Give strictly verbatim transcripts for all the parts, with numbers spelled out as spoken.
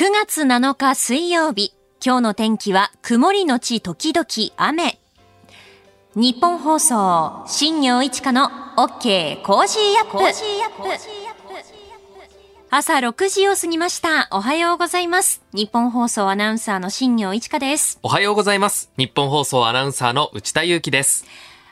くがつなのか水曜日、今日の天気は曇りのち時々雨。日本放送、新業一華の OK コージーアップ。あさろくじを過ぎました。おはようございます。日本放送アナウンサーの新業一華です。おはようございます。日本放送アナウンサーの内田祐樹です。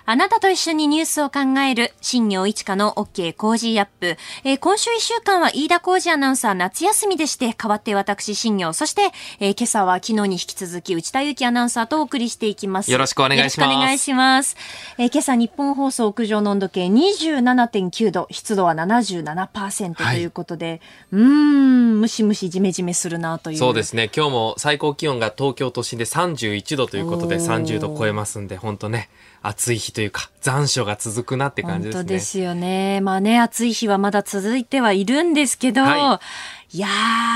あなたと一緒にニュースを考える新業一華の OK 工事アップ、えー、今週いっしゅうかんは飯田工事アナウンサー夏休みでして、代わって私新業、そして、えー、今朝は昨日に引き続き内田祐樹アナウンサーとお送りしていきます。よろしくお願いします。よろしくお願いします、えー、今朝日本放送屋上の温度計 にじゅうななてんきゅうど、湿度は ななじゅうななパーセント ということで、はい、うーんムシムシジメジメするなという。そうですね、今日も最高気温が東京都心でさんじゅういちどということでさんじゅうど超えますんで、本当ね暑い日というか残暑が続くなって感じですね。本当ですよね。まあね、暑い日はまだ続いてはいるんですけど、はい、いや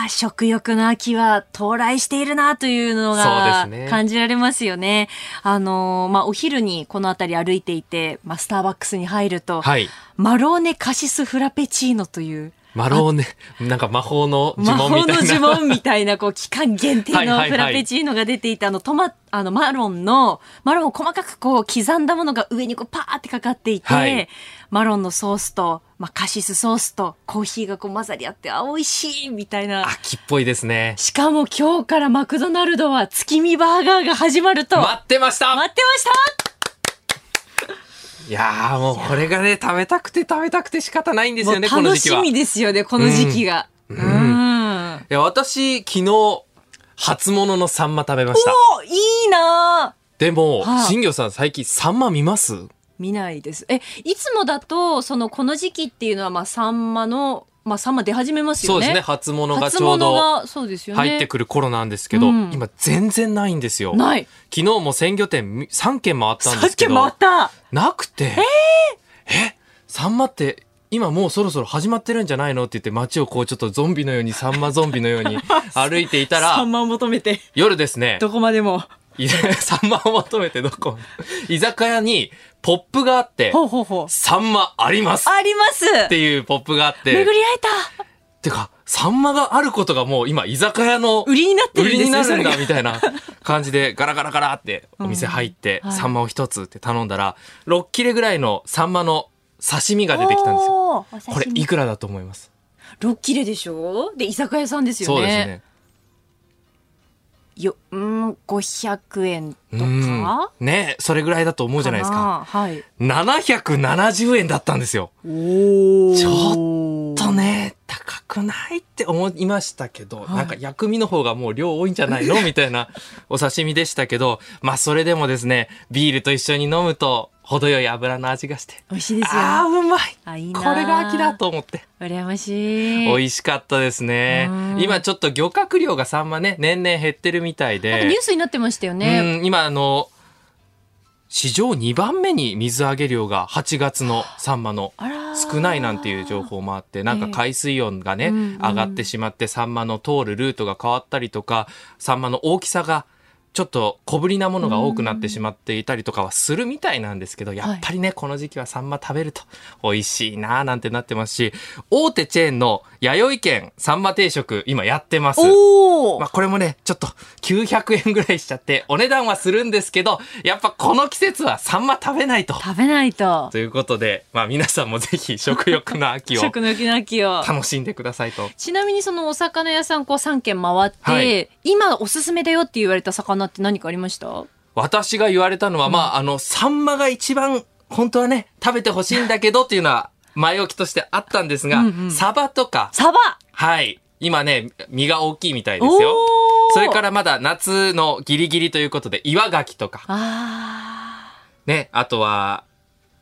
ー食欲の秋は到来しているなというのが感じられますよね。あのー、まあお昼にこの辺り歩いていて、まあ、スターバックスに入ると、はい、マローネカシスフラペチーノという。マローネ、なんか魔法の呪文みたいな。魔法の呪文みたいな、こう、期間限定のフラペチーノが出ていて、はいはいはい、あの、トマ、あの、マロンの、マロンを細かくこう、刻んだものが上にこう、パーってかかっていて、はい、マロンのソースと、まあ、カシスソースとコーヒーがこう混ざり合って、あ、美味しいみたいな。秋っぽいですね。しかも今日からマクドナルドは月見バーガーが始まると。待ってました待ってましたいやーもうこれがね食べたくて食べたくて仕方ないんですよね、この時期は。楽しみですよね、この時期が。うんうんうん、いや私昨日初物のサンマ食べました。おーいいなー。でも、はあ、新業さん最近サンマ見ます？見ないです。えいつもだとそのこの時期っていうのはまあサンマのまあサンマ出始めますよね。そうですね、初物がちょうど入ってくる頃なんですけど、うん、今全然ないんですよ。ない。昨日も鮮魚店さんけん回ったんですけど。さんけん回った。なくて、えー、えサンマって今もうそろそろ始まってるんじゃないのって言って、街をこうちょっとゾンビのようにサンマゾンビのように歩いていたらサンマを求めて夜ですね、どこまでもサンマを求めてどこ居酒屋にポップがあって、ほうほうほうサンマありますありますっていうポップがあって、巡り会えたってかサンマがあることがもう今居酒屋の売りになってるんですよ、売りになるんだみたいな感じでガラガラガラってお店入って、うんはい、サンマを一つって頼んだらろっきれぐらいのサンマの刺身が出てきたんですよ。これいくらだと思います？ろっきれでしょ、で居酒屋さんですよね。そうですね、ようんごひゃくえんとかね、それぐらいだと思うじゃないですか、はい、ななひゃくななじゅうえんだったんですよ。おーちょっとね高くないって思いましたけど、はい、なんか薬味の方がもう量多いんじゃないのみたいなお刺身でしたけど、まあそれでもですね、ビールと一緒に飲むと程よい油の味がして美味しいですよ。あーうまい、あいいな、これが秋だと思って。羨ましい。美味しかったですね。今ちょっと漁獲量がサンマね年々減ってるみたいで、ニュースになってましたよね。うん、今あの史上にばんめに水揚げ量がはちがつのサンマの少ないなんていう情報もあって、なんか海水温がね、えーうんうん、上がってしまってサンマの通るルートが変わったりとか、サンマの大きさがちょっと小ぶりなものが多くなってしまっていたりとかはするみたいなんですけど、やっぱりねこの時期はサンマ食べると美味しいななんてなってますし、大手チェーンの弥生軒サンマ定食今やってます。お、まあ、これもねちょっときゅうひゃくえんぐらいしちゃってお値段はするんですけど、やっぱこの季節はサンマ食べないと食べないとということで、まあ、皆さんもぜひ食欲の秋を食欲の秋を楽しんでくださいと。ちなみにそのお魚屋さんこうさんけん回って、はい、今おすすめだよって言われた魚って何かありました？私が言われたのは、うん、まああのサンマが一番本当はね食べてほしいんだけどっていうのは前置きとしてあったんですが、うんうん、サバとかサバ、はい今ね身が大きいみたいですよ。それからまだ夏のギリギリということで岩牡蠣とか、あね、あとは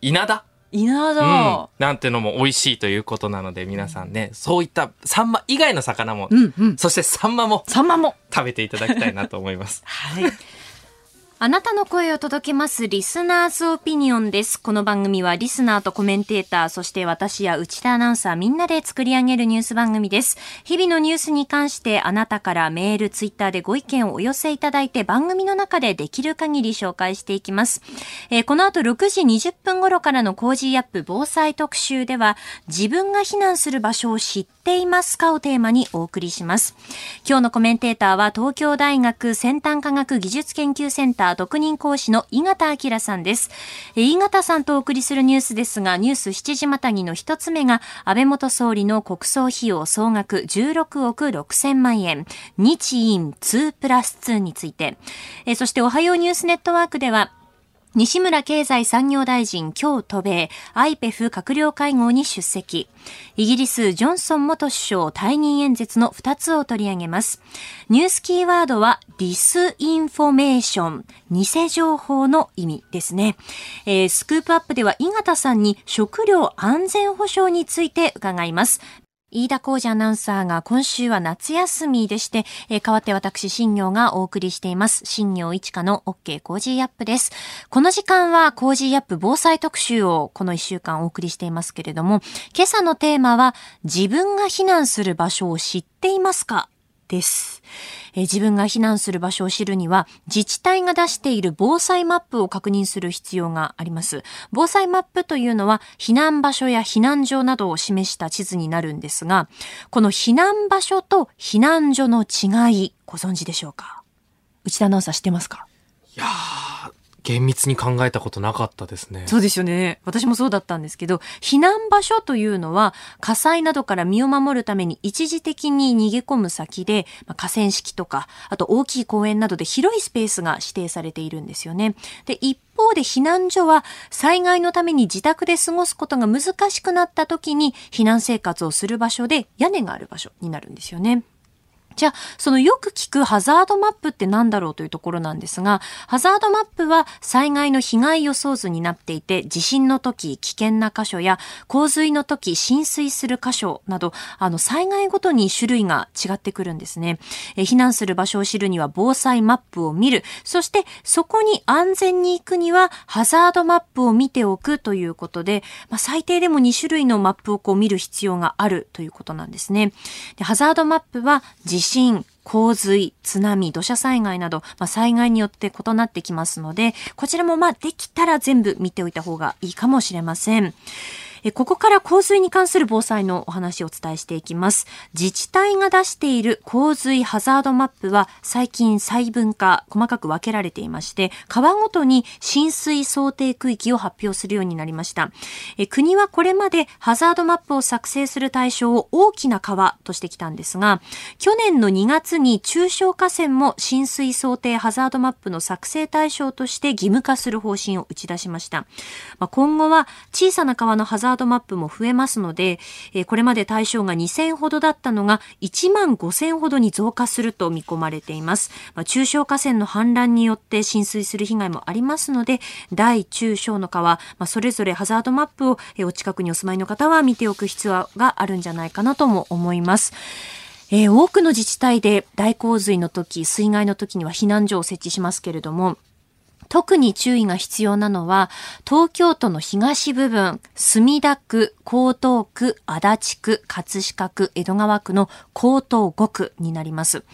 イナダイナダ、うん、なんてのも美味しいということなので、皆さんねそういったサンマ以外の魚も、うんうん、そしてサンマもサンマも食べていただきたいなと思いますはい。あなたの声を届けますリスナーズオピニオンです。この番組はリスナーとコメンテーター、そして私や内田アナウンサーみんなで作り上げるニュース番組です。日々のニュースに関してあなたからメール、ツイッターでご意見をお寄せいただいて、番組の中でできる限り紹介していきます。えー、この後ろくじにじゅっぷん頃からのコージーアップ防災特集では、自分が避難する場所を知っていますかをテーマにお送りします。今日のコメンテーターは東京大学先端科学技術研究センター特任講師の井形明さんです。井形さんとお送りするニュースですが、ニュースしちじまたぎの一つ目が、安倍元総理の国葬費用総額じゅうろくおくろくせんまんえん、日印にプラスにについて、えそしておはようニュースネットワークでは、西村経済産業大臣今日渡米、 アイペフ 閣僚会合に出席、イギリスジョンソン元首相退任演説のふたつを取り上げます。ニュースキーワードはディスインフォメーション、偽情報の意味ですね。えー、スクープアップでは井形さんに食料安全保障について伺います。飯田浩司アナウンサーが今週は夏休みでして、えー、代わって私、新業がお送りしています。新業一華の OK コージーアップです。この時間はコージーアップ防災特集をこのいっしゅうかんお送りしていますけれども、今朝のテーマは、自分が避難する場所を知っていますかです。えー、自分が避難する場所を知るには、自治体が出している防災マップを確認する必要があります。防災マップというのは、避難場所や避難所などを示した地図になるんですが、この避難場所と避難所の違い、ご存知でしょうか？内田アナウンサー知ってますか？いやー、厳密に考えたことなかったですね。そうですよね。私もそうだったんですけど、避難場所というのは火災などから身を守るために一時的に逃げ込む先で、河川敷とか、あと大きい公園などで広いスペースが指定されているんですよね。で、一方で避難所は災害のために自宅で過ごすことが難しくなった時に避難生活をする場所で、屋根がある場所になるんですよね。じゃあ、そのよく聞くハザードマップって何だろうというところなんですが、ハザードマップは災害の被害予想図になっていて、地震の時危険な箇所や洪水の時浸水する箇所など、あの災害ごとに種類が違ってくるんですね。え避難する場所を知るには防災マップを見る、そしてそこに安全に行くにはハザードマップを見ておくということで、まあ、最低でもにしゅるいのマップをこう見る必要があるということなんですね。で、ハザードマップは地震地震、洪水、津波、土砂災害など、まあ、災害によって異なってきますので、こちらもまあできたら全部見ておいた方がいいかもしれません。えここから洪水に関する防災のお話をお伝えしていきます。自治体が出している洪水ハザードマップは最近細分化、細かく分けられていまして、川ごとに浸水想定区域を発表するようになりました。え国はこれまでハザードマップを作成する対象を大きな川としてきたんですが、去年のにがつに中小河川も浸水想定ハザードマップの作成対象として義務化する方針を打ち出しました。まあ、今後は小さな川のハザードハザードマップも増えますので、これまで対象がにせんほどだったのがいちまんごせんほどに増加すると見込まれています。中小河川の氾濫によって浸水する被害もありますので、大中小の川それぞれハザードマップをお近くにお住まいの方は見ておく必要があるんじゃないかなとも思います。多くの自治体で大洪水の時、水害の時には避難所を設置しますけれども、特に注意が必要なのは、東京都の東部分、墨田区、江東区、足立区、葛飾区、江戸川区の江東ごくになります。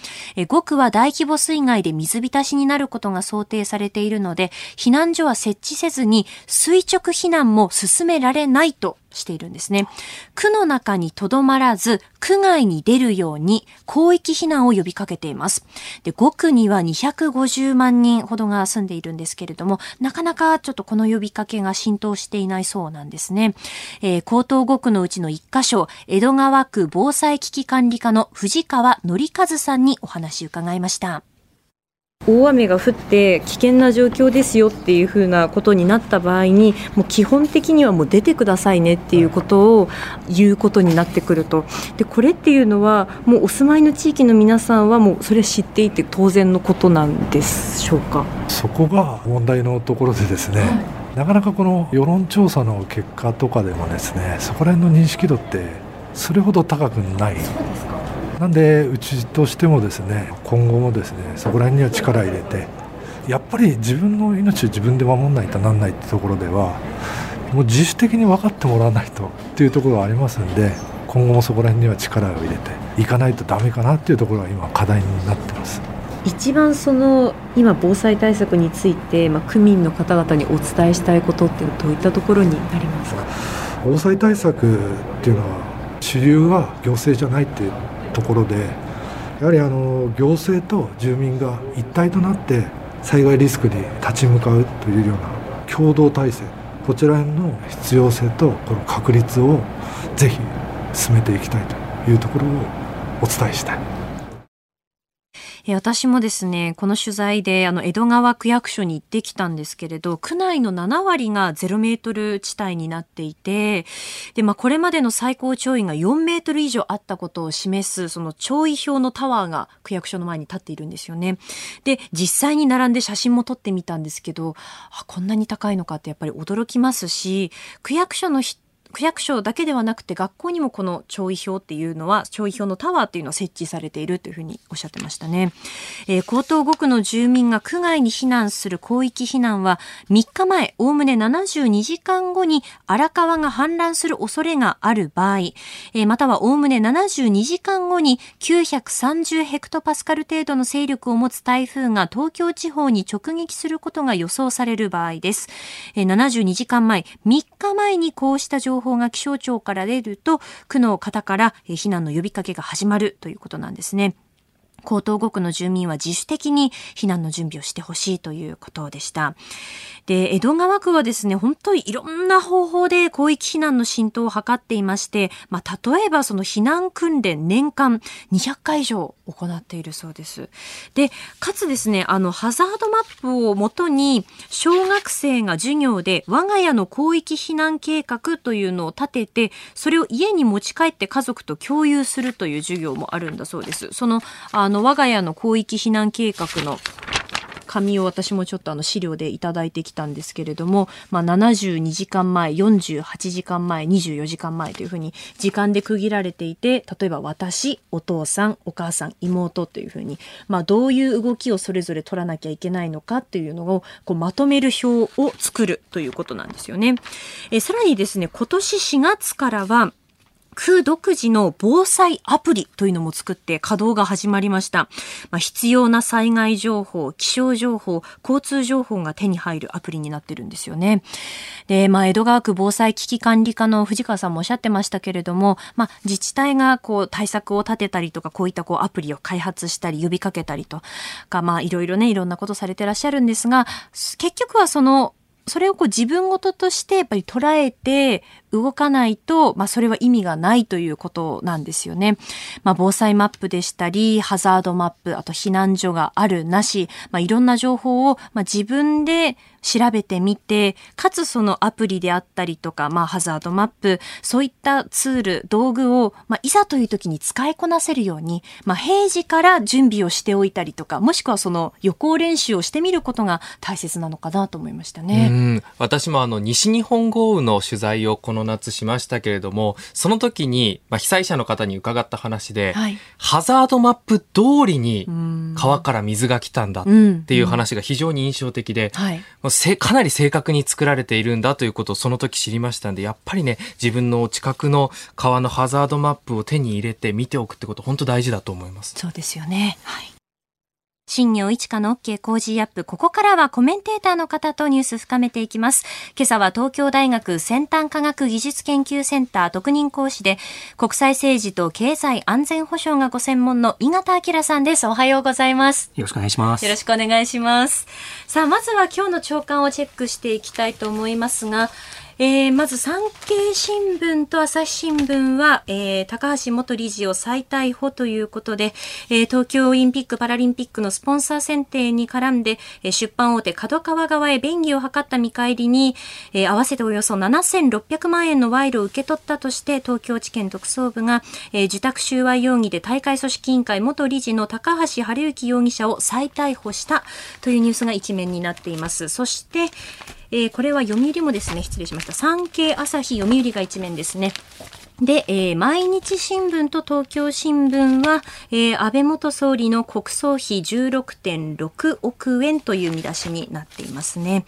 ごくは大規模水害で水浸しになることが想定されているので、避難所は設置せずに垂直避難も進められないとしているんですね。区の中にとどまらず、区外に出るように広域避難を呼びかけています。で、ごくにはにひゃくごじゅうまんにんほどが住んでいるんですけれども、なかなかちょっとこの呼びかけが浸透していないそうなんですね。えー、江東ごくのうちのいっかしょ、江戸川区防災危機管理課の藤川紀和さんにお話を伺いました。大雨が降って危険な状況ですよっていうふうなことになった場合に、もう基本的にはもう出てくださいねっていうことを言うことになってくると。で、これっていうのはもうお住まいの地域の皆さんはもうそれは知っていて当然のことなんでしょうか？そこが問題のところでですね、はい、なかなかこの世論調査の結果とかでもですね、そこら辺の認識度ってそれほど高くない。そうですか。なんでうちとしてもですね、今後もですね、そこら辺には力を入れて、やっぱり自分の命を自分で守らないとならないってところではもう自主的に分かってもらわないとっていうところがありますんで、今後もそこら辺には力を入れていかないとダメかなっていうところが今課題になってます。一番その今防災対策について、まあ、区民の方々にお伝えしたいことってどういったところになりますか？防災対策っていうのは主流は行政じゃないっていうところで、やはりあの行政と住民が一体となって災害リスクに立ち向かうというような共同体制、こちらの必要性とこの確立をぜひ進めていきたいというところをお伝えしたい。私もですね、この取材であの江戸川区役所に行ってきたんですけれど、区内のななわりがゼロメートル地帯になっていて、で、まあ、これまでの最高潮位がよんメートル以上あったことを示す、その潮位表のタワーが区役所の前に立っているんですよね。で、実際に並んで写真も撮ってみたんですけど、あ、こんなに高いのかってやっぱり驚きますし、区役所の人区役所だけではなくて学校にもこの潮位表っていうのは潮位表のタワーっていうのは設置されているというふうにおっしゃってましたね、えー、江東ごくの住民が区外に避難する広域避難はみっかまえ、おおむねななじゅうにじかんごに荒川が氾濫する恐れがある場合、えー、またはおおむねななじゅうにじかんごにきゅうひゃくさんじゅうヘクトパスカル程度の勢力を持つ台風が東京地方に直撃することが予想される場合です、えー、ななじゅうにじかんまえ、みっかまえにこうした情報情報が気象庁から出ると区の方から避難の呼びかけが始まるということなんですね。江東ごくの住民は自主的に避難の準備をしてほしいということでした。で、江戸川区はですね、本当にいろんな方法で広域避難の浸透を図っていまして、まあ、例えばその避難訓練年間にひゃっかい以上行っているそうです。で、かつですね、あの、ハザードマップをもとに、小学生が授業で我が家の広域避難計画というのを立てて、それを家に持ち帰って家族と共有するという授業もあるんだそうです。その、あの我が家の広域避難計画の紙を私もちょっとあの資料でいただいてきたんですけれども、まあ、ななじゅうにじかんまえ、よんじゅうはちじかんまえ、にじゅうよじかんまえというふうに時間で区切られていて、例えば私、お父さん、お母さん、妹というふうに、まあ、どういう動きをそれぞれ取らなきゃいけないのかっていうのをこうまとめる表を作るということなんですよね。えさらにですね、今年しがつからは区独自の防災アプリというのも作って稼働が始まりました。まあ、必要な災害情報、気象情報、交通情報が手に入るアプリになってるんですよね。で、まあ、江戸川区防災危機管理課の藤川さんもおっしゃってましたけれども、まあ、自治体がこう対策を立てたりとか、こういったこうアプリを開発したり呼びかけたりとか、まあ、いろいろね、いろんなことされてらっしゃるんですが、結局はそのそれをこう自分事としてやっぱり捉えて動かないと、まあそれは意味がないということなんですよね。まあ防災マップでしたり、ハザードマップ、あと避難所があるなし、まあいろんな情報をまあ自分で調べてみて、かつそのアプリであったりとか、まあハザードマップ、そういったツール、道具を、まあいざという時に使いこなせるように、まあ平時から準備をしておいたりとか、もしくはその予行練習をしてみることが大切なのかなと思いましたね。うん、私もあの西日本豪雨の取材をこの夏しましたけれども、その時に、まあ、被災者の方に伺った話で、はい、ハザードマップ通りに川から水が来たんだっていう話が非常に印象的で、うんうん、はい、かなり正確に作られているんだということをその時知りましたんで、やっぱりね、自分の近くの川のハザードマップを手に入れて見ておくってこと、本当大事だと思います。そうですよね、はい。新業一華の OK コージーアップ、ここからはコメンテーターの方とニュース深めていきます。今朝は東京大学先端科学技術研究センター特任講師で国際政治と経済安全保障がご専門の井形明さんです。おはようございます。よろしくお願いします。よろしくお願いします。さあ、まずは今日の朝刊をチェックしていきたいと思いますが、えー、まず産経新聞と朝日新聞は、えー、高橋元理事を再逮捕ということで、えー、東京オリンピック・パラリンピックのスポンサー選定に絡んで、えー、出版大手KADOKAWA側へ便宜を図った見返りに、えー、合わせておよそななせんろっぴゃくまんえんの賄賂を受け取ったとして東京地検特捜部が、えー、受託収賄容疑で大会組織委員会元理事の高橋治之容疑者を再逮捕したというニュースが一面になっています。そしてえー、これは読売もですね、失礼しました。産経、朝日、読売が一面ですね。で、えー、毎日新聞と東京新聞は、えー、安倍元総理の国葬費 じゅうろくてんろくおくえんという見出しになっていますね。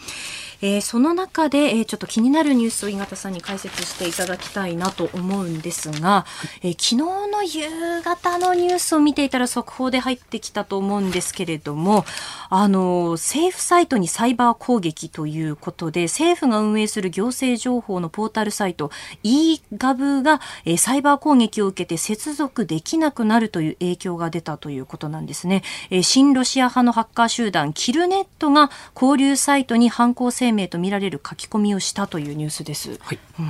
えー、その中で、えー、ちょっと気になるニュースを井方さんに解説していただきたいなと思うんですが、えー、昨日の夕方のニュースを見ていたら速報で入ってきたと思うんですけれども、あの政府サイトにサイバー攻撃ということで、政府が運営する行政情報のポータルサイト イーゴブ がサイバー攻撃を受けて接続できなくなるという影響が出たということなんですね。新ロシア派のハッカー集団キルネットが交流サイトに犯行声明とみられる書き込みをしたというニュースです、はい、うん。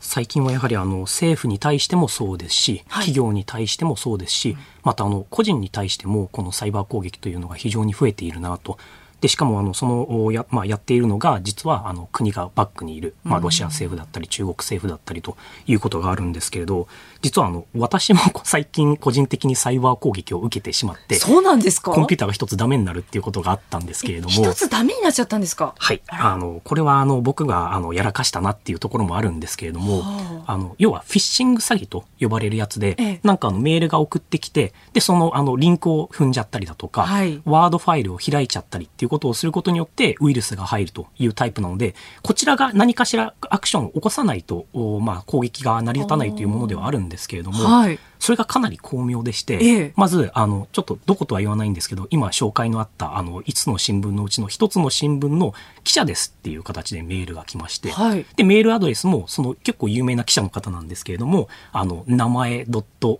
最近はやはりあの政府に対してもそうですし、はい、企業に対してもそうですし、うん、またあの個人に対してもこのサイバー攻撃というのが非常に増えているなと。でしかもあのその や,、まあ、やっているのが実はあの国がバックにいる、まあ、ロシア政府だったり中国政府だったりということがあるんですけれど、実はあの私も最近個人的にサイバー攻撃を受けてしまって。そうなんですか。コンピューターが一つダメになるっていうことがあったんですけれども。一つダメになっちゃったんですか。はい、あのこれはあの僕があのやらかしたなっていうところもあるんですけれども、あの要はフィッシング詐欺と呼ばれるやつで、ええ、なんかあのメールが送ってきて、でそのあのリンクを踏んじゃったりだとか、はい、ワードファイルを開いちゃったりっていうことをすることによってウイルスが入るというタイプなので、こちらが何かしらアクションを起こさないと、まあ、攻撃が成り立たないというものではあるんですけれども、はい、それがかなり巧妙でして、ええ、まずあのちょっとどことは言わないんですけど、今紹介のあったあのいつつの新聞のうちのひとつの新聞の記者ですっていう形でメールが来まして、はい、でメールアドレスもその結構有名な記者の方なんですけれども、あの名前名字 ア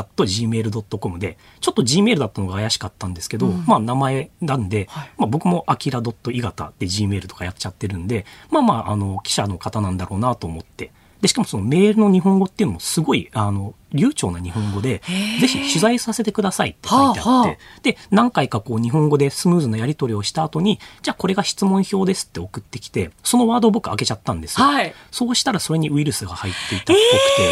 ットジーメールドットコム で、ちょっと Gmail だったのが怪しかったんですけど、うん、まあ、名前なんで、はい、まあ、僕も アキラドットイガタ で Gmail とかやっちゃってるんで、まあまあ、あの記者の方なんだろうなと思って。でしかもそのメールの日本語っていうのもすごいあの流暢な日本語で、ぜひ取材させてくださいって書いてあって、はあ、はあ、で何回かこう日本語でスムーズなやり取りをした後に、じゃあこれが質問票ですって送ってきて、そのワードを僕開けちゃったんですよ、はい、そうしたらそれにウイルスが入っていたっぽくて、えー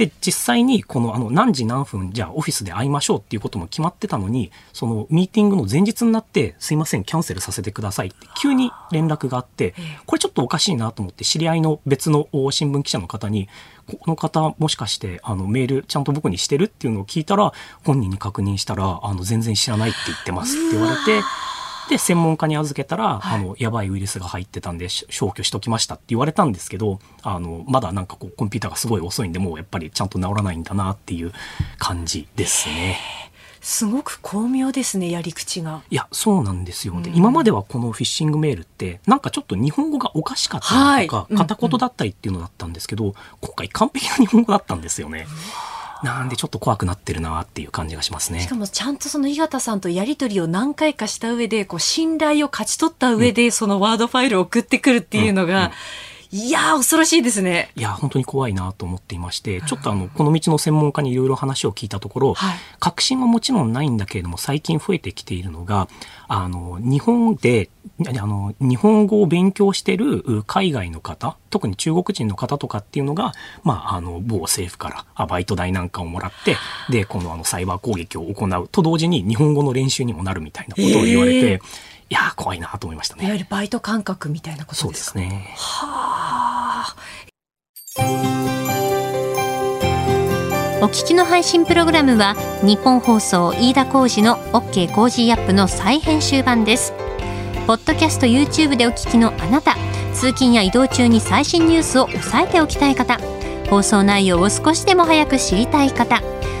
で実際にこのあの何時何分じゃあオフィスで会いましょうっていうことも決まってたのに、そのミーティングの前日になってすいませんキャンセルさせてくださいって急に連絡があって、これちょっとおかしいなと思って、知り合いの別の新聞記者の方に、この方もしかしてあのメールちゃんと僕にしてるっていうのを聞いたら、本人に確認したらあの全然知らないって言ってますって言われて、で専門家に預けたら、はい、あのやばいウイルスが入ってたんで消去しときましたって言われたんですけど、あのまだなんかこうコンピューターがすごい遅いんで、もうやっぱりちゃんと治らないんだなっていう感じですね。すごく巧妙ですね、やり口が。いやそうなんですよ、うん、で今まではこのフィッシングメールってなんかちょっと日本語がおかしかったりとか、はい、片言だったりっていうのだったんですけど、うんうん、今回完璧な日本語だったんですよね。なんでちょっと怖くなってるなっていう感じがしますね。しかもちゃんとその井方さんとやり取りを何回かした上で、こう信頼を勝ち取った上でそのワードファイルを送ってくるっていうのが、うんうんうん、いやー恐ろしいですね。いや本当に怖いなと思っていまして、ちょっとあのこの道の専門家にいろいろ話を聞いたところ、はい、確信はもちろんないんだけれども、最近増えてきているのがあの日本であの日本語を勉強している海外の方、特に中国人の方とかっていうのが、まあ、あの某政府からバイト代なんかをもらって、でこのあのサイバー攻撃を行うと同時に日本語の練習にもなるみたいなことを言われて、えーいや怖いなと思いましたね。いわゆるバイト感覚みたいなことですか。そうですね。はあ。お聞きの配信プログラムは日本放送飯田浩司の OK コージーアップの再編集版です。ポッドキャスト YouTube でお聞きのあなた、通勤や移動中に最新ニュースを押さえておきたい方、放送内容を少しでも早く知りたい方、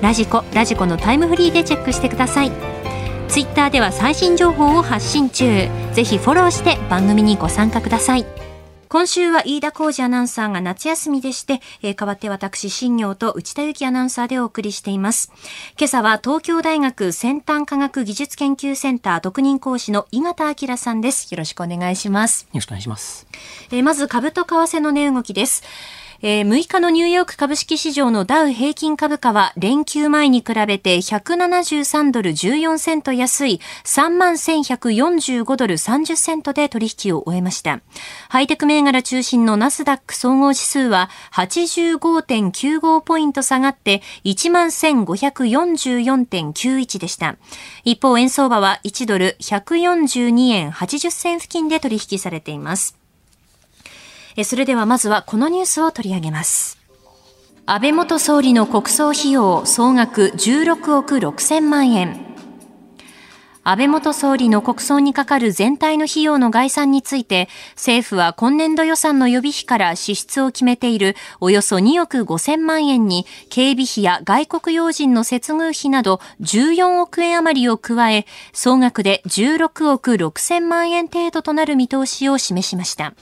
ラジコ、ラジコのタイムフリーでチェックしてください。ツイッターでは最新情報を発信中。ぜひフォローして番組にご参加ください。今週は飯田浩司アナウンサーが夏休みでして、えー、代わって私、新業と内田由紀アナウンサーでお送りしています。今朝は東京大学先端科学技術研究センター特任講師の井方明さんです。よろしくお願いします。よろしくお願いします。えー、まず株と為替の値動きです。えー、むいかのニューヨーク株式市場のダウ平均株価は連休前に比べてひゃくななじゅうさんドルじゅうよんセント安い さんまんせんひゃくよんじゅうごドルさんじゅっセントで取引を終えました。ハイテク銘柄中心のナスダック総合指数は はちじゅうごてんきゅうご ポイント下がって いちまんせんごひゃくよんじゅうよんてんきゅういち でした。一方円相場はいちドルひゃくよんじゅうにえんはちじゅっせん付近で取引されています。それではまずはこのニュースを取り上げます。安倍元総理の国葬費用総額じゅうろくおくろくせんまんえん。安倍元総理の国葬にかかる全体の費用の概算について、政府は今年度予算の予備費から支出を決めているおよそにおくごせんまんえんに警備費や外国要人の接遇費などじゅうよんおくえん余りを加え、総額でじゅうろくおくろくせんまんえん程度となる見通しを示しました。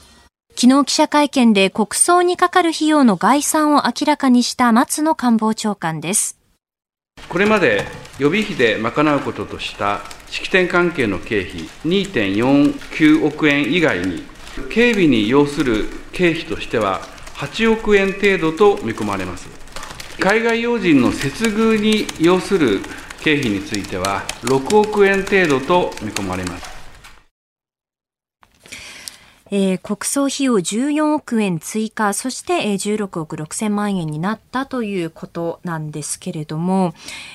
昨日記者会見で国葬にかかる費用の概算を明らかにした松野官房長官です。これまで予備費で賄うこととした式典関係の経費 にてんよんきゅうおくえん以外に、警備に要する経費としてははちおくえん程度と見込まれます。海外要人の接遇に要する経費についてはろくおくえん程度と見込まれます。えー、国葬費用じゅうよんおくえん追加、そして、えー、じゅうろくおくろくせんまんえんになったということなんですけれども、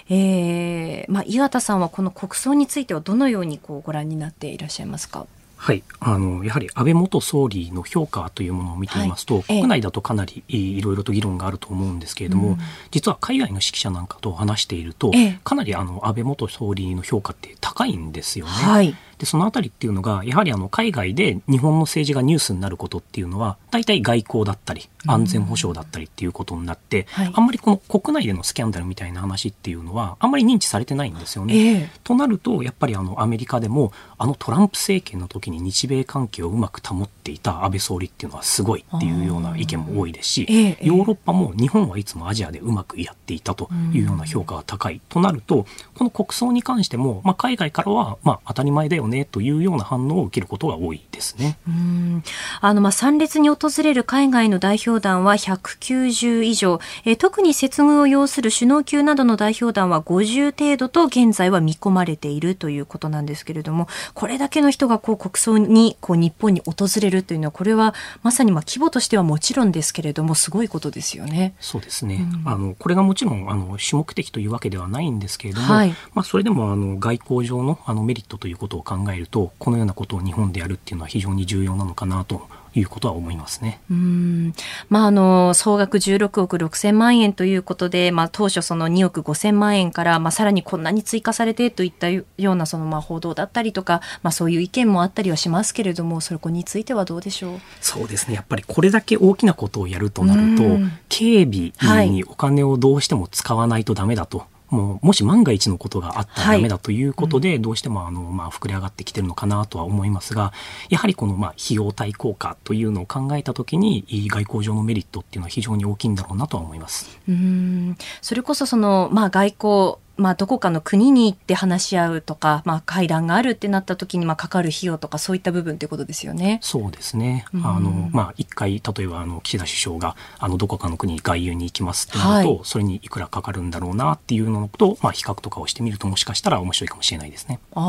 えーまあ、岩田さんはこの国葬についてはどのようにこうご覧になっていらっしゃいますか？はい、あのやはり安倍元総理の評価というものを見ていますと、はい、国内だとかなりいろいろと議論があると思うんですけれども、うん、実は海外の識者なんかと話していると、かなりあの安倍元総理の評価って高いんですよね、はい、でそのあたりっていうのがやはりあの海外で日本の政治がニュースになることっていうのは大体外交だったり安全保障だったりっていうことになって、うんはい、あんまりこの国内でのスキャンダルみたいな話っていうのはあんまり認知されてないんですよね、えー、となるとやっぱりあのアメリカでもあのトランプ政権の時に日米関係をうまく保っていた安倍総理っていうのはすごいっていうような意見も多いですし、ええ、ヨーロッパも日本はいつもアジアでうまくやっていたというような評価が高いとなると、この国葬に関しても、まあ、海外からはまあ当たり前だよねというような反応を受けることが多いですね。うーんあのまあ参列に訪れる海外の代表団はひゃくきゅうじゅういじょう、え特に接遇を要する首脳級などの代表団はごじゅうていどと現在は見込まれているということなんですけれども、これだけの人がこう国国葬にこう日本に訪れるというのは、これはまさにまあ規模としてはもちろんですけれども、すごいことですよね。そうですね、うん、あのこれがもちろんあの主目的というわけではないんですけれども、はいまあ、それでもあの外交上の、 あのメリットということを考えると、このようなことを日本でやるっていうのは非常に重要なのかなということは思いますね。うーん、まあ、あの総額じゅうろくおくろくせんまんえんということで、まあ、当初そのにおくごせんまんえんから、まあ、さらにこんなに追加されてといったようなそのまあ報道だったりとか、まあ、そういう意見もあったりはしますけれども、そこについてはどうでしょう？そうですね、やっぱりこれだけ大きなことをやるとなると、警備にお金をどうしても使わないとダメだと、はいも, もし万が一のことがあったらダメだということで、はいうん、どうしてもあの、まあ、膨れ上がってきているのかなとは思いますが、やはりこの、まあ、費用対効果というのを考えたときに外交上のメリットっていうのは非常に大きいんだろうなとは思います。うーんそれこそその、まあ、外交まあ、どこかの国に行って話し合うとか、まあ、会談があるってなった時にまあかかる費用とか、そういった部分ということですよね。そうですね、うん、あのまあ、いっかい例えばあの岸田首相があのどこかの国に外遊に行きますってなると、はい、それにいくらかかるんだろうなっていうのと、まあ、比較とかをしてみるともしかしたら面白いかもしれないですね。あ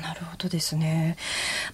ーなるほどですね。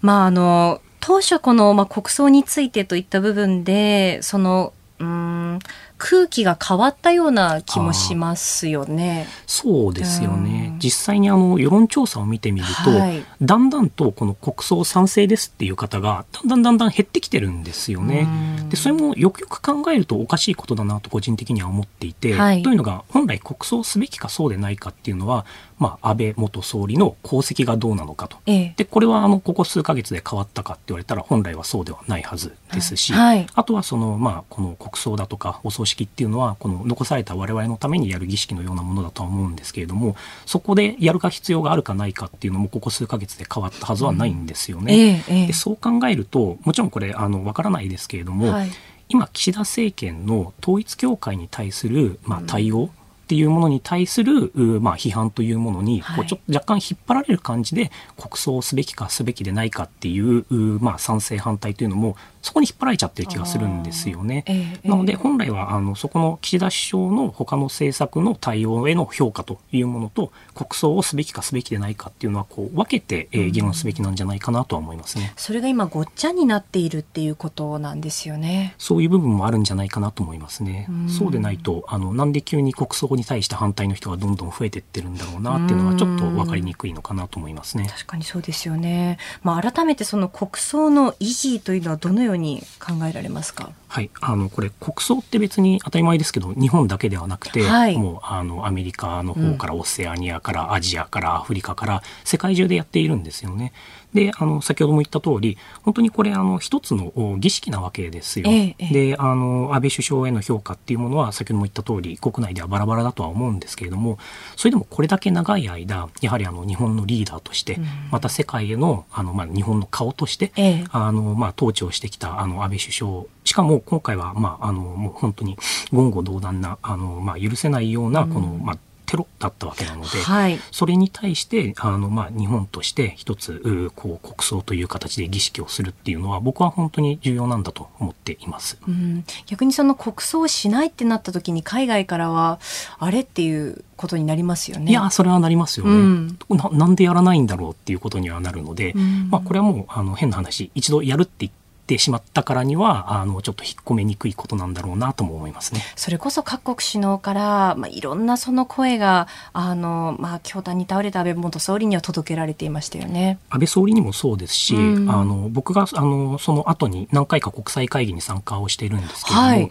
まあ、あの当初この、まあ、国葬についてといった部分でそのうーん空気が変わったような気もしますよね。そうですよね、うん、実際にあの世論調査を見てみると、はい、だんだんとこの国葬賛成ですっていう方がだんだんだんだん減ってきてるんですよね、うん、でそれもよくよく考えるとおかしいことだなと個人的には思っていて、はい、というのが本来国葬すべきかそうでないかっていうのは、まあ、安倍元総理の功績がどうなのかと、ええ、でこれはあのここ数ヶ月で変わったかって言われたら本来はそうではないはずですし、はいはい、あとはその、まあ、この国葬だとかお葬式っていうのはこの残された我々のためにやる儀式のようなものだとは思うんですけれども、そこでやるか必要があるかないかっていうのもここ数ヶ月で変わったはずはないんですよね、うんええ、でそう考えるともちろんこれあのわからないですけれども、はい、今岸田政権の統一教会に対する、まあ、対応、うんっていうものに対する、まあ、批判というものに、はい、こうちょっと若干引っ張られる感じで国葬をすべきかすべきでないかっていう、まあ、賛成反対というのもそこに引っ張られちゃってる気がするんですよね、えー、なので本来はあのそこの岸田首相の他の政策の対応への評価というものと国葬をすべきかすべきでないかっていうのはこう分けて、えー、議論すべきなんじゃないかなとは思いますね、うん、それが今ごっちゃになっているっていうことなんですよね。そういう部分もあるんじゃないかなと思いますね、うん、そうでないとあのなんで急に国葬に対して反対の人がどんどん増えていってるんだろうなっていうのはちょっと分かりにくいのかなと思いますね。確かにそうですよね、まあ、改めてその国葬の意義というのはどのように考えられますか。はい、あのこれ国葬って別に当たり前ですけど日本だけではなくて、はい、もうあのアメリカの方からオセアニアからアジアからアフリカから世界中でやっているんですよね。であの先ほども言った通り本当にこれあの一つの儀式なわけですよ、ええ、であの安倍首相への評価っていうものは先ほども言った通り国内ではバラバラだとは思うんですけれどもそれでもこれだけ長い間やはりあの日本のリーダーとして、うん、また世界への、あの、まあ、日本の顔として、ええ、あのまあ、統治をしてきたあの安倍首相しかも今回は、まあ、あのもう本当に言語道断なあの、まあ、許せないようなこの、うんまあテロだったわけなので、はい、それに対してあの、まあ、日本として一つこう国葬という形で儀式をするっていうのは僕は本当に重要なんだと思っています、うん、逆にその国葬をしないってなった時に海外からはあれっていうことになりますよね。いやそれはなりますよね、うん、な, なんでやらないんだろうっていうことにはなるので、うんまあ、これはもうあの変な話一度やるって言っててしまったからにはあのちょっと引っ込めにくいことなんだろうなとも思いますね。それこそ各国首脳から、まあ、いろんなその声があの、まあ、凶弾に倒れた安倍元総理には届けられていましたよね。安倍総理にもそうですし、うん、あの僕があのその後に何回か国際会議に参加をしているんですけれども、はい、や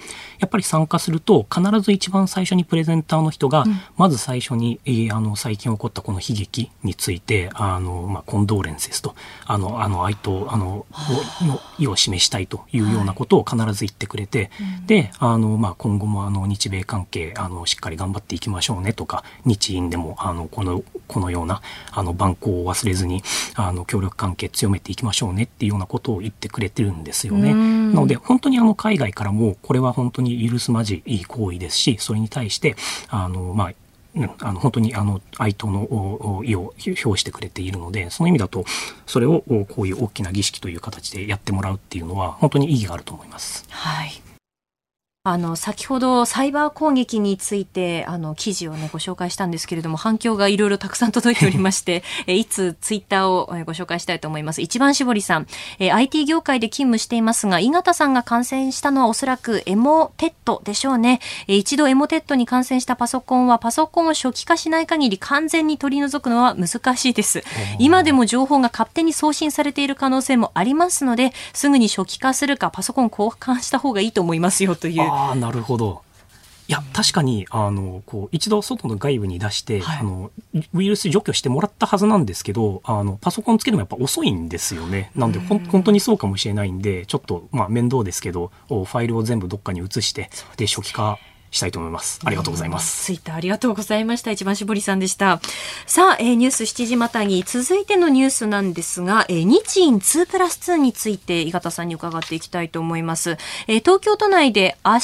っぱり参加すると必ず一番最初にプレゼンターの人が、うん、まず最初に、えー、あの最近起こったこの悲劇についてあの、まあ、コンドーレンセスとあのあの哀悼あのの意を示したいというようなことを必ず言ってくれて、はいうん、であの、まあ、今後もあの日米関係あのしっかり頑張っていきましょうねとか日印でもあのこの、このようなあの蛮行を忘れずにあの協力関係強めていきましょうねっていうようなことを言ってくれてるんですよね。なので本当にあの海外からもこれは本当に許すまじい行為ですしそれに対してあの、まああの本当にあの哀悼の意を表してくれているのでその意味だとそれをこういう大きな儀式という形でやってもらうっていうのは本当に意義があると思います、はい、あの先ほどサイバー攻撃についてあの記事を、ね、ご紹介したんですけれども反響がいろいろたくさん届いておりましてえいつツイッターをご紹介したいと思います。一番絞りさんえ アイティー 業界で勤務していますが井形さんが感染したのはおそらくエモテッドでしょうね。一度エモテッドに感染したパソコンはパソコンを初期化しない限り完全に取り除くのは難しいです。今でも情報が勝手に送信されている可能性もありますのですぐに初期化するかパソコン交換した方がいいと思いますよという。ああなるほど。いや確かにあのこう一度外の外部に出して、はい、あのウイルス除去してもらったはずなんですけどあのパソコンつけてもやっぱ遅いんですよね。なのでほん本当にそうかもしれないんでちょっと、まあ、面倒ですけどファイルを全部どっかに移してで初期化したいと思います。ありがとうございます、うん、ツイッターありがとうございました。一番絞りさんでした。さあ、えー、ニュースしちじまたぎ続いてのニュースなんですが、えー、日印にプラスにについて井形さんに伺っていきたいと思います、えー、東京都内で明日、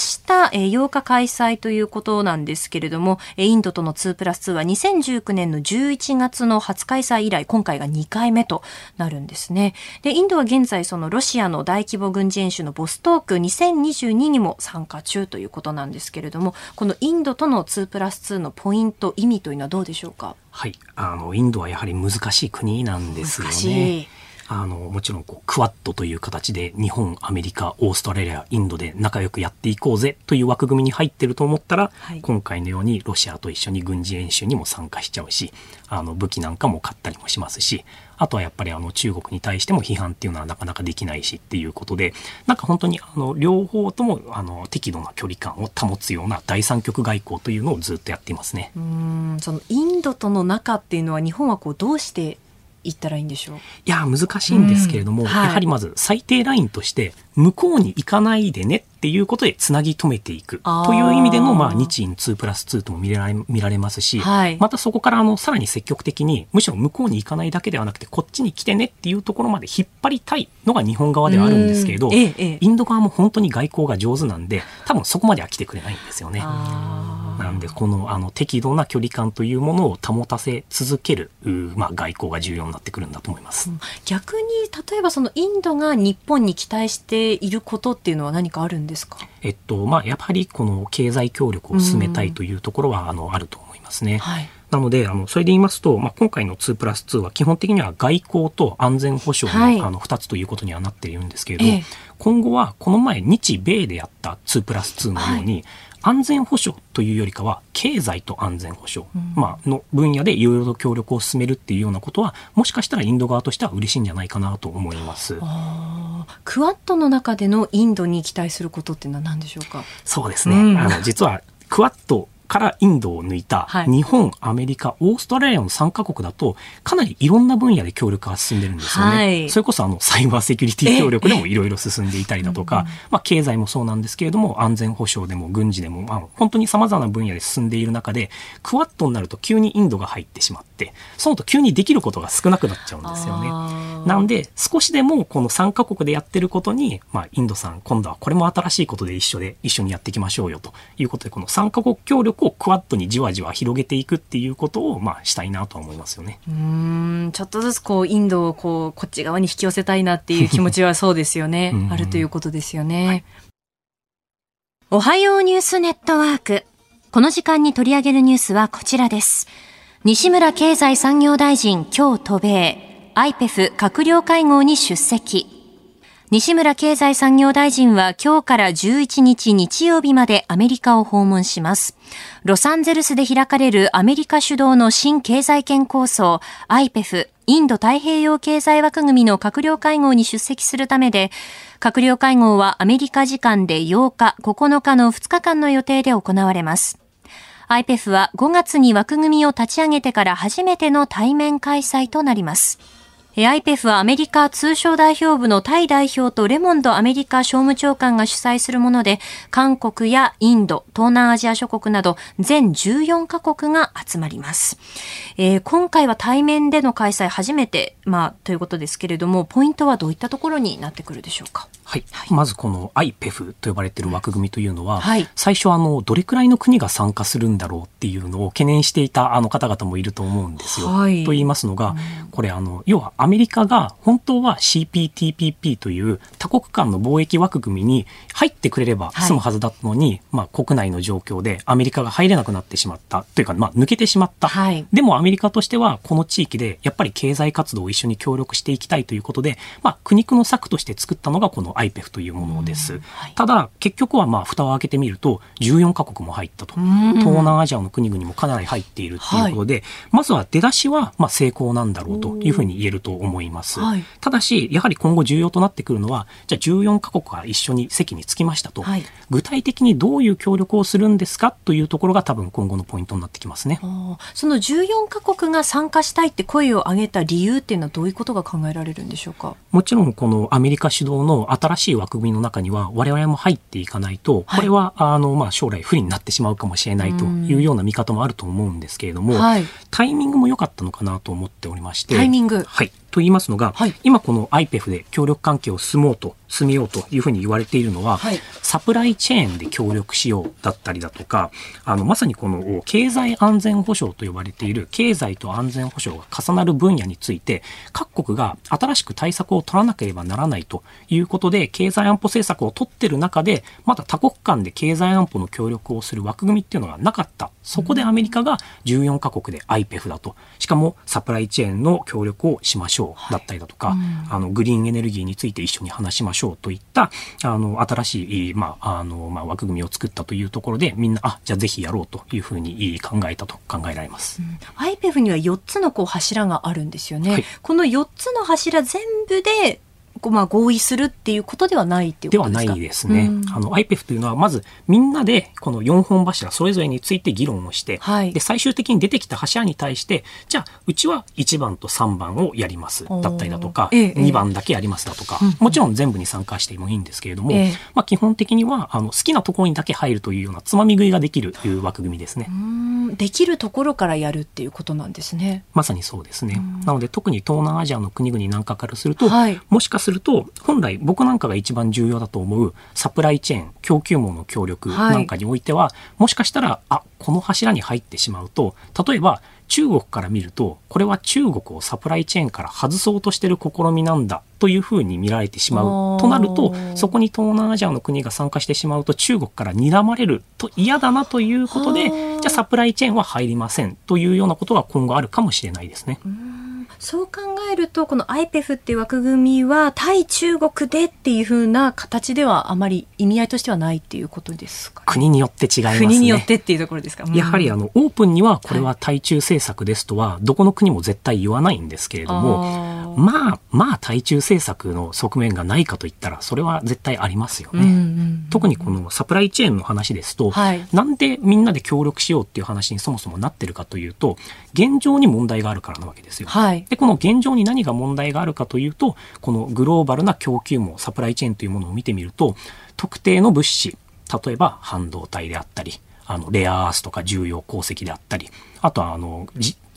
えー、ようか開催ということなんですけれども、えー、インドとのにプラスにはにせんじゅうきゅうねんのじゅういちがつの初開催以来今回がにかいめとなるんですね。でインドは現在そのロシアの大規模軍事演習のボストークにせんにじゅうににも参加中ということなんですけれどもこのインドとのにプラスにのポイント意味というのはどうでしょうか。はい、あのインドはやはり難しい国なんですよね。難しいあのもちろんこうクワッドという形で日本アメリカオーストラリアインドで仲良くやっていこうぜという枠組みに入ってると思ったら、はい、今回のようにロシアと一緒に軍事演習にも参加しちゃうしあの武器なんかも買ったりもしますしあとはやっぱりあの中国に対しても批判っていうのはなかなかできないしっていうことでなんか本当にあの両方ともあの適度な距離感を保つような第三極外交というのをずっとやっていますね。うーんそのインドとの仲っていうのは日本はこうどうして言ったらいいんでしょう。いや難しいんですけれども、うんはい、やはりまず最低ラインとして向こうに行かないでねっていうことでつなぎ止めていくという意味でのまあ日印にプラスにとも見 ら, れ見られますし、はい、またそこからあのさらに積極的にむしろ向こうに行かないだけではなくてこっちに来てねっていうところまで引っ張りたいのが日本側ではあるんですけれど、ええ、インド側も本当に外交が上手なんで多分そこまでは来てくれないんですよね。あなんでこの、 あの適度な距離感というものを保たせ続ける、まあ、外交が重要になってくるんだと思います、うん、逆に例えばそのインドが日本に期待していることっていうのは何かあるんですか？えっとまあ、やはりこの経済協力を進めたいというところは、うん、あのあると思いますね、はい、なのであのそれで言いますと、まあ、今回のにプラスには基本的には外交と安全保障の、はい、あのふたつということにはなっているんですけれど、ええ、今後はこの前日米でやったにプラスにのように、はい、安全保障というよりかは経済と安全保障、うんまあの分野でいろいろと協力を進めるっていうようなことはもしかしたらインド側としては嬉しいんじゃないかなと思います。あクアッドの中でのインドに期待することっていうのは何でしょうか？そうですね、うん、あの実はクアッドからインドを抜いた日本、はい、アメリカ、オーストラリアのさんカ国だとかなりいろんな分野で協力が進んでるんですよね、はい、それこそあのサイバーセキュリティ協力でもいろいろ進んでいたりだとか、まあ、経済もそうなんですけれども安全保障でも軍事でも、まあ、本当に様々な分野で進んでいる中でクワッドになると急にインドが入ってしまってそのと急にできることが少なくなっちゃうんですよね。なんで少しでもこのさんカ国でやってることに、まあ、インドさん今度はこれも新しいことで一緒で一緒にやっていきましょうよということでこのさんカ国協力をクワッドにじわじわ広げていくっていうことをまあしたいなとは思いますよね。うーんちょっとずつこうインドをこうこっち側に引き寄せたいなっていう気持ちはそうですよねあるということですよね、はい、おはようニュースネットワーク。この時間に取り上げるニュースはこちらです。西村経済産業大臣今日渡米 アイペフ 閣僚会合に出席。西村経済産業大臣は今日からじゅういちにち日曜日までアメリカを訪問します。ロサンゼルスで開かれるアメリカ主導の新経済圏構想 アイペフ インド太平洋経済枠組みの閣僚会合に出席するためで、閣僚会合はアメリカ時間でようか、ここのかのふつかかんの予定で行われます。アイペフ はごがつに枠組みを立ち上げてから初めての対面開催となります。アイペフ はアメリカ通商代表部のタイ代表とレモンドアメリカ商務長官が主催するもので、韓国やインド、東南アジア諸国など全じゅうよんカ国が集まります、えー、今回は対面での開催初めて、まあ、ということですけれども、ポイントはどういったところになってくるでしょうか？はいはい、まずこの アイペフ と呼ばれている枠組みというのは、はい、最初あのどれくらいの国が参加するんだろうっていうのを懸念していたあの方々もいると思うんですよ、はい、と言いますのが、うん、これあの要はアメリカが本当は シーピーティーピーピー という多国間の貿易枠組みに入ってくれれば済むはずだったのに、はいまあ、国内の状況でアメリカが入れなくなってしまったというか、まあ、抜けてしまった、はい、でもアメリカとしてはこの地域でやっぱり経済活動を一緒に協力していきたいということで、まあ、苦肉の策として作ったのがこのアイペフ というものです、うんはい、ただ結局はまあ蓋を開けてみるとじゅうよんカ国も入ったと、うんうん、東南アジアの国々もかなり入っているということで、はい、まずは出だしはまあ成功なんだろうというふうに言えると思います、はい、ただしやはり今後重要となってくるのはじゃあじゅうよんカ国が一緒に席に着きましたと、はい、具体的にどういう協力をするんですかというところが多分今後のポイントになってきますね。そのじゅうよんカ国が参加したいって声を上げた理由っていうのはどういうことが考えられるんでしょうか？もちろんこのアメリカ主導の新しい枠組みの中には我々も入っていかないとこれはあのまあ将来不利になってしまうかもしれないというような見方もあると思うんですけれども、はい、タイミングも良かったのかなと思っておりまして、タイミング、はい、と言いますのが、はい、今この アイペフ で協力関係を進もうと進めようというふうに言われているのは、はい、サプライチェーンで協力しようだったりだとかあのまさにこの経済安全保障と呼ばれている経済と安全保障が重なる分野について各国が新しく対策を取らなければならないということで経済安保政策を取っている中でまだ多国間で経済安保の協力をする枠組みっていうのがなかった。そこでアメリカがじゅうよんカ国で アイペフ だとしかもサプライチェーンの協力をしましょうだったりだとか、はいうん、あのグリーンエネルギーについて一緒に話しましょうといったあの新しい、まああのまあ、枠組みを作ったというところでみんなあじゃあぜひやろうというふうに考えたと考えられます、うん、アイペフ にはよっつのこう柱があるんですよね、はい、このよっつの柱全部でまあ、合意するっていうことではないっていうことですか？ではないですね、うん、あの アイペフ というのはまずみんなでこのよんほん柱それぞれについて議論をして、はい、で最終的に出てきた柱に対してじゃあうちはいちばんとさんばんをやりますだったりだとか、ええ、にばんだけやりますだとか、ええ、もちろん全部に参加してもいいんですけれども、ええまあ、基本的にはあの好きなところにだけ入るというようなつまみ食いができるという枠組みですね。うんできるところからやるっていうことなんですね。まさにそうですね。なので特に東南アジアの国々なんかからすると、はい、もしかすすると、本来僕なんかが一番重要だと思うサプライチェーン、供給網の協力なんかにおいては、はい、もしかしたらあこの柱に入ってしまうと、例えば中国から見るとこれは中国をサプライチェーンから外そうとしている試みなんだというふうに見られてしまうとなると、そこに東南アジアの国が参加してしまうと中国から睨まれると嫌だなということで、じゃあサプライチェーンは入りませんというようなことが今後あるかもしれないですね。うん、そう考えるとこの アイペフ っていう枠組みは対中国でっていう風な形ではあまり意味合いとしてはないっていうことですか、ね、国によって違いますね。国によってっていうところですか、うん、やはりあのオープンにはこれは対中政策ですとはどこの国も絶対言わないんですけれども、あまあまあ対中政策の側面がないかといったらそれは絶対ありますよね、うんうんうん、特にこのサプライチェーンの話ですと、はい、なんでみんなで協力しようっていう話にそもそもなってるかというと、現状に問題があるからなわけですよ、はい、でこの現状に何が問題があるかというと、このグローバルな供給網、サプライチェーンというものを見てみると、特定の物資、例えば半導体であったり、あのレアアースとか重要鉱石であったり、あとはあの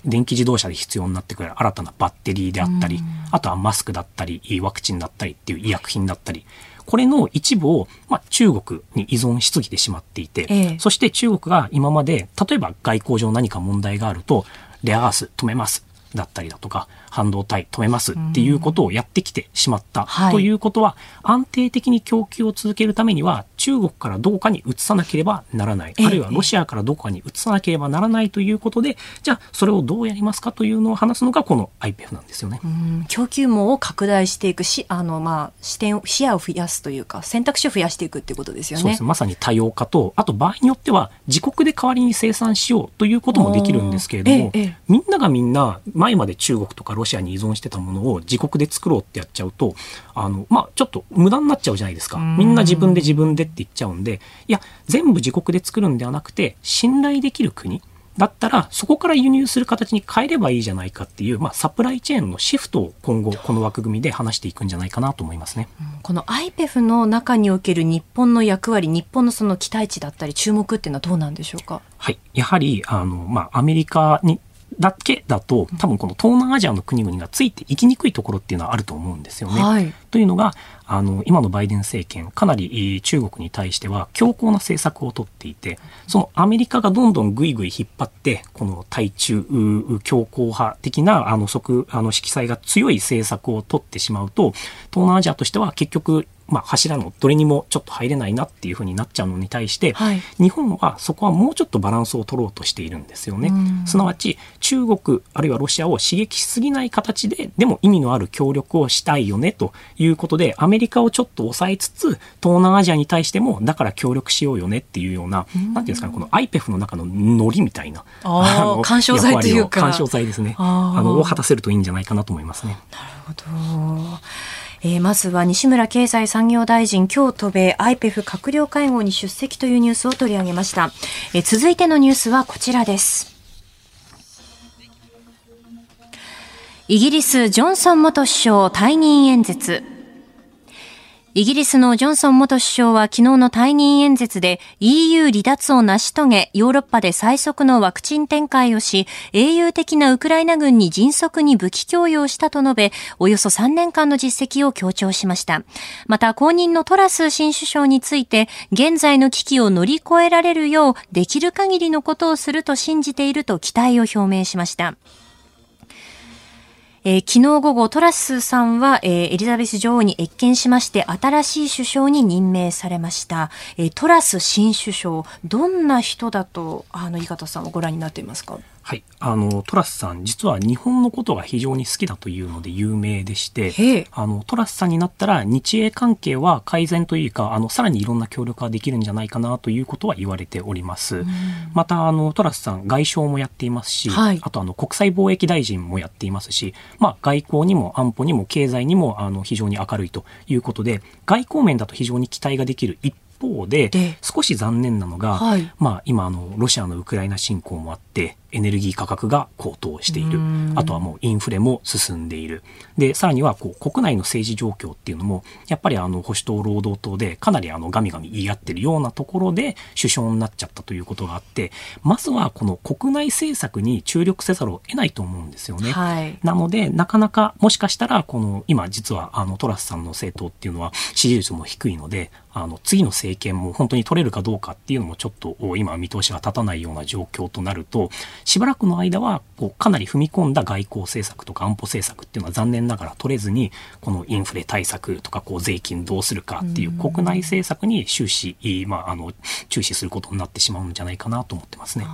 電気自動車で必要になってくる新たなバッテリーであったり、あとはマスクだったりワクチンだったりっていう医薬品だったり、これの一部を、まあ、中国に依存しすぎてしまっていて、ええ、そして中国が今まで例えば外交上何か問題があるとレアアース止めますだったりだとか半導体止めますっていうことをやってきてしまった、うん、ということは、はい、安定的に供給を続けるためには中国からどこかに移さなければならない、あるいはロシアからどこかに移さなければならないということで、じゃあそれをどうやりますかというのを話すのがこの アイペフ なんですよね。うん、供給網を拡大していくし、あの、まあ、視点を視野を増やすというか選択肢を増やしていくっていうことですよね。そうです、まさに多様化と、あと場合によっては自国で代わりに生産しようということもできるんですけれども、ええ、みんながみんな前まで中国とかロシアに依存してたものを自国で作ろうってやっちゃうと、あの、まあ、ちょっと無駄になっちゃうじゃないですか。みんな自分で自分でって言っちゃうんで、いや全部自国で作るんではなくて、信頼できる国だったらそこから輸入する形に変えればいいじゃないかっていう、まあ、サプライチェーンのシフトを今後この枠組みで話していくんじゃないかなと思いますね、うん、この アイペフ の中における日本の役割、日本のその期待値だったり注目っていうのはどうなんでしょうか。はい、やはりあの、まあ、アメリカにだけだと多分この東南アジアの国々がついていきにくいところっていうのはあると思うんですよね、はい、というのがあの今のバイデン政権かなり中国に対しては強硬な政策をとっていて、そのアメリカがどんどんぐいぐい引っ張ってこの対中強硬派的なあの色あの色彩が強い政策をとってしまうと、東南アジアとしては結局まあ、柱のどれにもちょっと入れないなっていう風になっちゃうのに対して、はい、日本はそこはもうちょっとバランスを取ろうとしているんですよね。すなわち中国あるいはロシアを刺激しすぎない形で、でも意味のある協力をしたいよねということで、アメリカをちょっと抑えつつ東南アジアに対してもだから協力しようよねっていうような、なんていうんですかね、この アイペフ の中のノリみたいなああの干渉剤というか干渉剤ですね、ああのを果たせるといいんじゃないかなと思いますね。なるほど。えー、まずは西村経済産業大臣、今日渡米 アイペフ 閣僚会合に出席というニュースを取り上げました、えー、続いてのニュースはこちらです。イギリスジョンソン元首相退任演説。イギリスのジョンソン元首相は昨日の退任演説で イーユー 離脱を成し遂げ、ヨーロッパで最速のワクチン展開をし、英雄的なウクライナ軍に迅速に武器供与をしたと述べ、およそさんねんかんの実績を強調しました。また後任のトラス新首相について、現在の危機を乗り越えられるようできる限りのことをすると信じていると期待を表明しました。えー、昨日午後、トラスさんは、えー、エリザベス女王に謁見しまして、新しい首相に任命されました。えー、トラス新首相、どんな人だと、あの、井方さんはご覧になっていますか？はい、あのトラスさん実は日本のことが非常に好きだというので有名でして、あのトラスさんになったら日英関係は改善というか、あのさらにいろんな協力ができるんじゃないかなということは言われております、うん、またあのトラスさん外相もやっていますし、はい、あとあの国際貿易大臣もやっていますし、まあ、外交にも安保にも経済にもあの非常に明るいということで、外交面だと非常に期待ができる一方で、少し残念なのが、はい、まあ、今あのロシアのウクライナ侵攻もあってエネルギー価格が高騰している、あとはもうインフレも進んでいる。でさらにはこう国内の政治状況っていうのもやっぱりあの保守党労働党でかなりあのガミガミ言い合ってるようなところで首相になっちゃったということがあって、まずはこの国内政策に注力せざるを得ないと思うんですよね、はい、なのでなかなかもしかしたらこの今実はあのトラスさんの政党っていうのは支持率も低いので、あの次の政権も本当に取れるかどうかっていうのもちょっと今見通しが立たないような状況となると、しばらくの間はこうかなり踏み込んだ外交政策とか安保政策っていうのは残念ながら取れずに、このインフレ対策とかこう税金どうするかっていう国内政策に終始、まあ、あの注視することになってしまうんじゃないかなと思ってますね。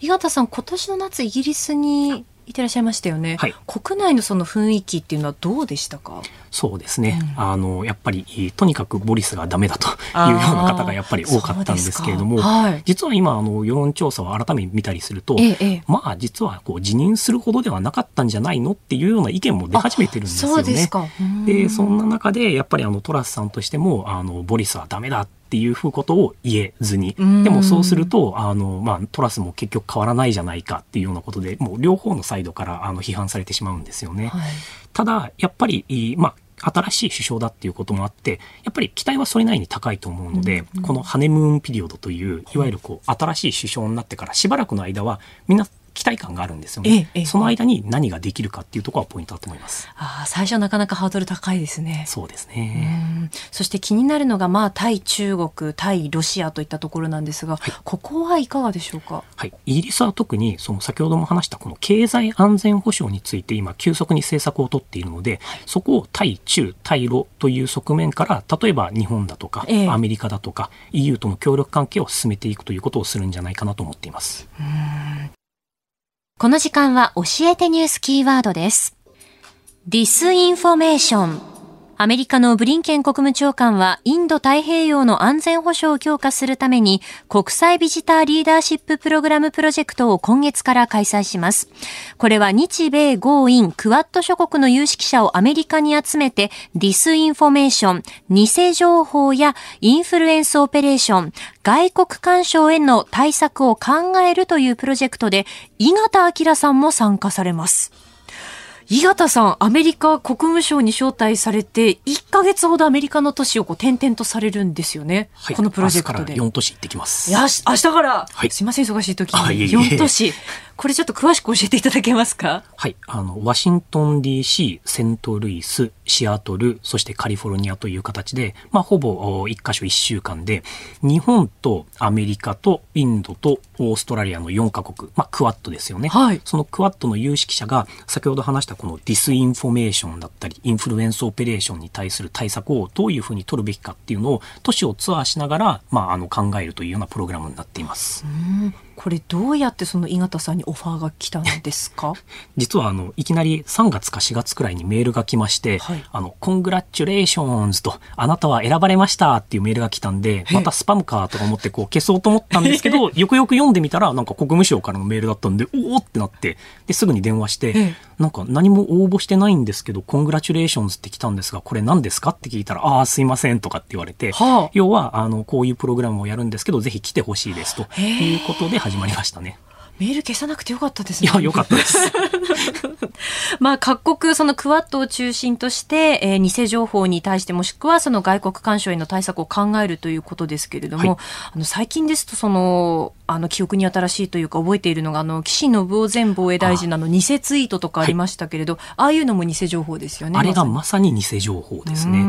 井形さん、今年の夏イギリスにいてらっしゃいましたよね、はい、国内のその雰囲気っていうのはどうでしたか？そうですね、うん、あのやっぱりとにかくボリスがダメだというような方がやっぱり多かったんですけれども、はい、実は今あの世論調査を改めて見たりすると、ええ、まあ実はこう辞任するほどではなかったんじゃないのっていうような意見も出始めてるんですよね。そうですか。でそんな中でやっぱりあのトラスさんとしてもあのボリスはダメだっていうことを言えずに、でもそうするとあの、まあ、トラスも結局変わらないじゃないかっていうようなことでもう両方のサイドからあの批判されてしまうんですよね、はい、ただやっぱり、まあ、新しい首相だっていうこともあってやっぱり期待はそれなりに高いと思うので、うんうん、このハネムーンピリオドといういわゆるこう新しい首相になってからしばらくの間はみんな期待感があるんですよね、ええ、その間に何ができるかっていうところはポイントだと思います。あ、最初なかなかハードル高いですね。そうですね。うん、そして気になるのが、まあ、対中国対ロシアといったところなんですが、はい、ここはいかがでしょうか？はい、イギリスは特にその先ほども話したこの経済安全保障について今急速に政策を取っているので、はい、そこを対中対ロという側面から例えば日本だとか、ええ、アメリカだとか イーユー との協力関係を進めていくということをするんじゃないかなと思っています。うーん、この時間は教えてニュースキーワードです。ディスインフォメーション。アメリカのブリンケン国務長官はインド太平洋の安全保障を強化するために国際ビジターリーダーシッププログラムプロジェクトを今月から開催します。これは日米豪印クワッド諸国の有識者をアメリカに集めてディスインフォメーション、偽情報やインフルエンスオペレーション、外国干渉への対策を考えるというプロジェクトで、井形明さんも参加されます。井形さん、アメリカ国務省に招待されていっかげつほどアメリカの都市をこう転々とされるんですよね、はい、このプロジェクトで。明日からよんとし行ってきます。いや明日から、はい、すいません忙しい時によんとし、これちょっと詳しく教えていただけますか？はい、あのワシントン ディーシー、 セントルイス、シアトル、そしてカリフォルニアという形で、まあ、ほぼいっか所いっしゅうかんで日本とアメリカとインドとオーストラリアのよんかこく、まあ、クワッドですよね、はい、そのクワッドの有識者が先ほど話したこのディスインフォメーションだったりインフルエンスオペレーションに対する対策をどういうふうに取るべきかっていうのを都市をツアーしながら、まあ、あの考えるというようなプログラムになっています。うん、これどうやってその井形さんにオファーが来たんですか？実はあのいきなりさんがつかしがつくらいにメールが来まして、はい、あのコングラッチュレーションズとあなたは選ばれましたっていうメールが来たんで、またスパムかとか思ってこう消そうと思ったんですけどよくよく読んでみたらなんか国務省からのメールだったんでおおってなって、ですぐに電話して、なんか何も応募してないんですけどコングラチュレーションズって来たんですがこれ何ですかって聞いたら、ああすいませんとかって言われて、はあ、要はあのこういうプログラムをやるんですけどぜひ来てほしいですということで始まりましたね。メール消さなくてよかったですね。いや、よかったです。まあ、各国、そのクワッドを中心として、えー、偽情報に対して、もしくはその外国干渉への対策を考えるということですけれども、はい、あの最近ですと、その、あの記憶に新しいというか覚えているのがあの岸信夫前防衛大臣の、 あの偽ツイートとかありましたけれど、はい、ああいうのも偽情報ですよね。あれがまさに偽情報ですね。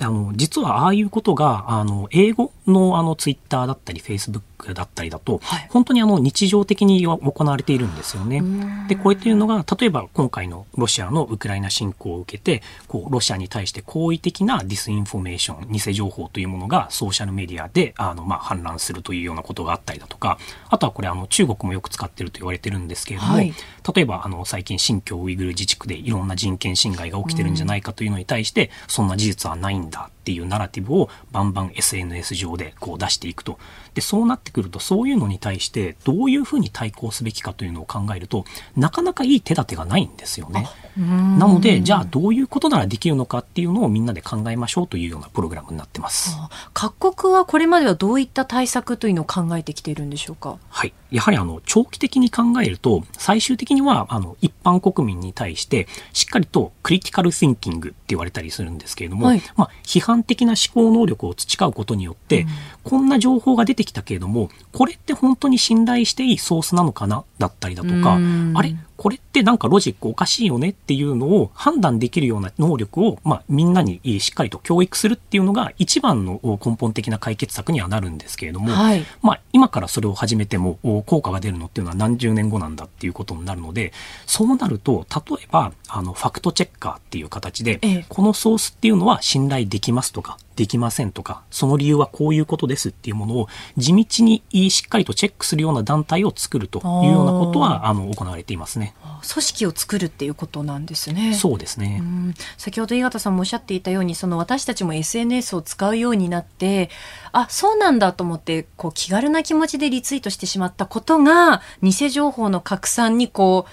あの実はああいうことがあの英語のあのツイッターだったりフェイスブックだったりだと、はい、本当にあの日常的に行われているんですよね。でこういったのが例えば今回のロシアのウクライナ侵攻を受けてこうロシアに対して好意的なディスインフォメーション、偽情報というものがソーシャルメディアであの、まあ、氾濫するというようなことがあったりだとか、あとはこれあの中国もよく使っていると言われてるんですけれども、はい、例えばあの最近新疆ウイグル自治区でいろんな人権侵害が起きてるんじゃないかというのに対して、うん、そんな事実はないんだっていうナラティブをバンバン エスエヌエス 上でこう出していくと。でそうなってくるとそういうのに対してどういうふうに対抗すべきかというのを考えるとなかなかいい手立てがないんですよね。なのでじゃあどういうことならできるのかっていうのをみんなで考えましょうというようなプログラムになってます。各国はこれまではどういった対策というのを考えてきているんでしょう？ょうか。はい、やはりあの長期的に考えると、最終的にはあの一般国民に対してしっかりとクリティカルシンキングって言われたりするんですけれども、はい、まあ、批判的な思考能力を培うことによって、うん、こんな情報が出てきたけれどもこれって本当に信頼していいソースなのかなだったりだとか、あれこれってなんかロジックおかしいよねっていうのを判断できるような能力を、まあ、みんなにしっかりと教育するっていうのが一番の根本的な解決策にはなるんですけれども、はい、まあ、今からそれを始めても効果が出るのっていうのは何十年後なんだっていうことになるので、そうなると例えばあのファクトチェッカーっていう形で、ええ、このソースっていうのは信頼できますとかできませんとか、その理由はこういうことですっていうものを地道にしっかりとチェックするような団体を作るというようなことはあの行われていますね。組織を作るっていうことなんですね。そうですね。うん、先ほど井形さんもおっしゃっていたように、その私たちも エスエヌエス を使うようになって、あ、そうなんだと思ってこう気軽な気持ちでリツイートしてしまったことが偽情報の拡散にこう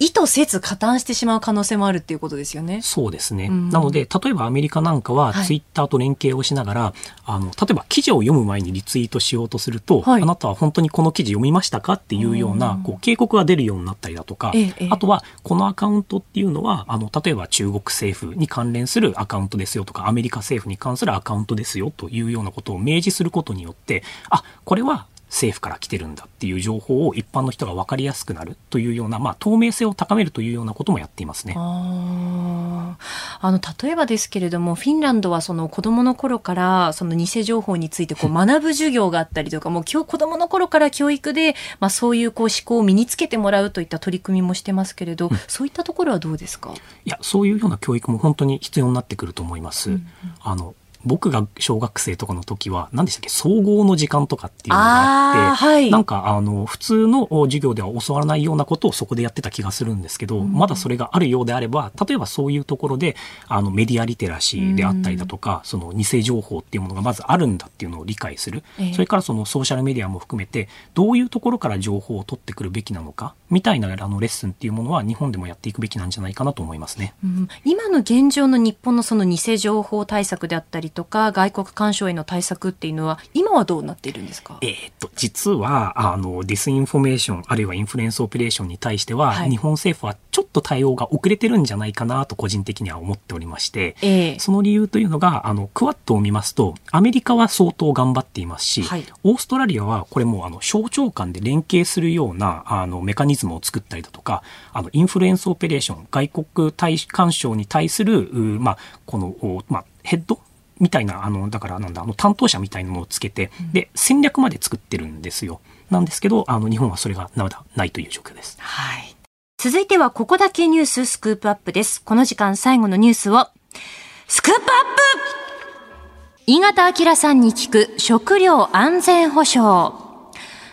意図せず加担してしまう可能性もあるっていうことですよね。そうですね、うん、なので例えばアメリカなんかはツイッターと連携をしながら、はい、あの例えば記事を読む前にリツイートしようとすると、はい、あなたは本当にこの記事読みましたかっていうような、うん、こう警告が出るようになったりだとか、ええ、あとはこのアカウントっていうのはあの例えば中国政府に関連するアカウントですよとかアメリカ政府に関するアカウントですよというようなことを明示することによって、あ、これは政府から来てるんだっていう情報を一般の人が分かりやすくなるというような、まあ、透明性を高めるというようなこともやっていますね。ああの例えばですけれども、フィンランドはその子どもの頃からその偽情報についてこう学ぶ授業があったりとかもう子どもの頃から教育で、まあ、そういうこう思考を身につけてもらうといった取り組みもしてますけれど、うん、そういったところはどうですか。いや、そういうような教育も本当に必要になってくると思います、うんうん、あの僕が小学生とかの時は何でしたっけ、総合の時間とかっていうのがあって、はい、なんかあの普通の授業では教わらないようなことをそこでやってた気がするんですけど、うん、まだそれがあるようであれば、例えばそういうところであのメディアリテラシーであったりだとか、うん、その偽情報っていうものがまずあるんだっていうのを理解する、えー、それからそのソーシャルメディアも含めてどういうところから情報を取ってくるべきなのかみたいなあのレッスンっていうものは日本でもやっていくべきなんじゃないかなと思いますね、うん、今の現状の日本のその偽情報対策であったりとか外国干渉への対策っていうのは今はどうなっているんですか。えー、っと実はあのディスインフォメーションあるいはインフルエンスオペレーションに対しては、はい、日本政府はちょっと対応が遅れてるんじゃないかなと個人的には思っておりまして、えー、その理由というのがあのクワッドを見ますとアメリカは相当頑張っていますし、はい、オーストラリアはこれもあの省庁間で連携するようなあのメカニズムを作ったりだとか、あのインフルエンスオペレーション外国対干渉に対する、まあ、この、まあ、ヘッドみたいなあのだからなんだあの担当者みたいなのをつけて、うん、で戦略まで作ってるんですよ。なんですけどあの日本はそれがまだないという状況です、はい、続いてはここだけニューススクープアップです。この時間最後のニュースをスクープアップ、井形彰さんに聞く食料安全保障。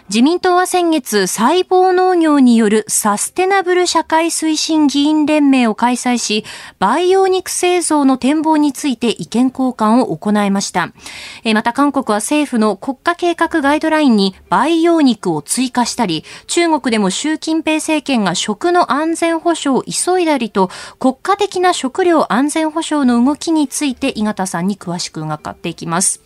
自民党は先月、細胞農業によるサステナブル社会推進議員連盟を開催し、培養肉製造の展望について意見交換を行いました。また韓国は政府の国家計画ガイドラインに培養肉を追加したり、中国でも習近平政権が食の安全保障を急いだりと、国家的な食料安全保障の動きについて井形さんに詳しく伺っていきます。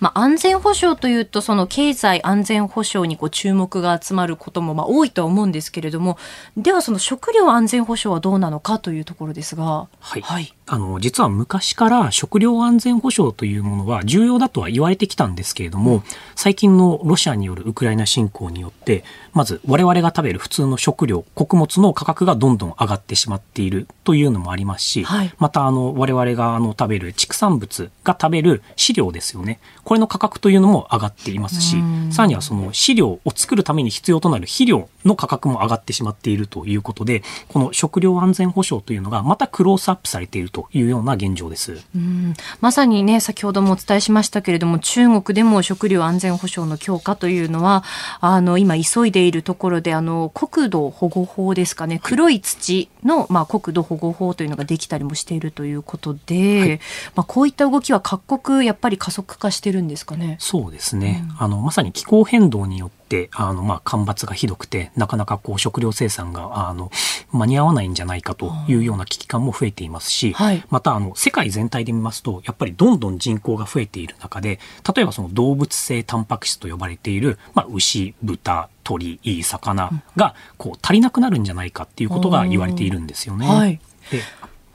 まあ、安全保障というとその経済安全保障にこう注目が集まることもまあ多いとは思うんですけれども、ではその食料安全保障はどうなのかというところですが、はい、はい、あの実は昔から食料安全保障というものは重要だとは言われてきたんですけれども、最近のロシアによるウクライナ侵攻によってまず我々が食べる普通の食料穀物の価格がどんどん上がってしまっているというのもありますし、はい、またあの我々があの食べる畜産物が食べる飼料ですよね、これの価格というのも上がっていますし、さらにはその飼料を作るために必要となる肥料の価格も上がってしまっているということで、この食料安全保障というのがまたクロースアップされているというような現状です。うん、まさにね、先ほどもお伝えしましたけれども、中国でも食料安全保障の強化というのはあの今急いでいるところで、あの国土保護法ですかね、黒い土の、まあ、国土保護法というのができたりもしているということで、はい、まあ、こういった動きは各国やっぱり加速化してるんですかね。そうですね、うん、あのまさに気候変動によってってあの、まあ、干ばつがひどくてなかなかこう食料生産があの間に合わないんじゃないかというような危機感も増えていますし、はい、またあの世界全体で見ますとやっぱりどんどん人口が増えている中で例えばその動物性タンパク質と呼ばれている、まあ、牛、豚、鳥、魚がこう足りなくなるんじゃないかっていうことが言われているんですよね。はい、で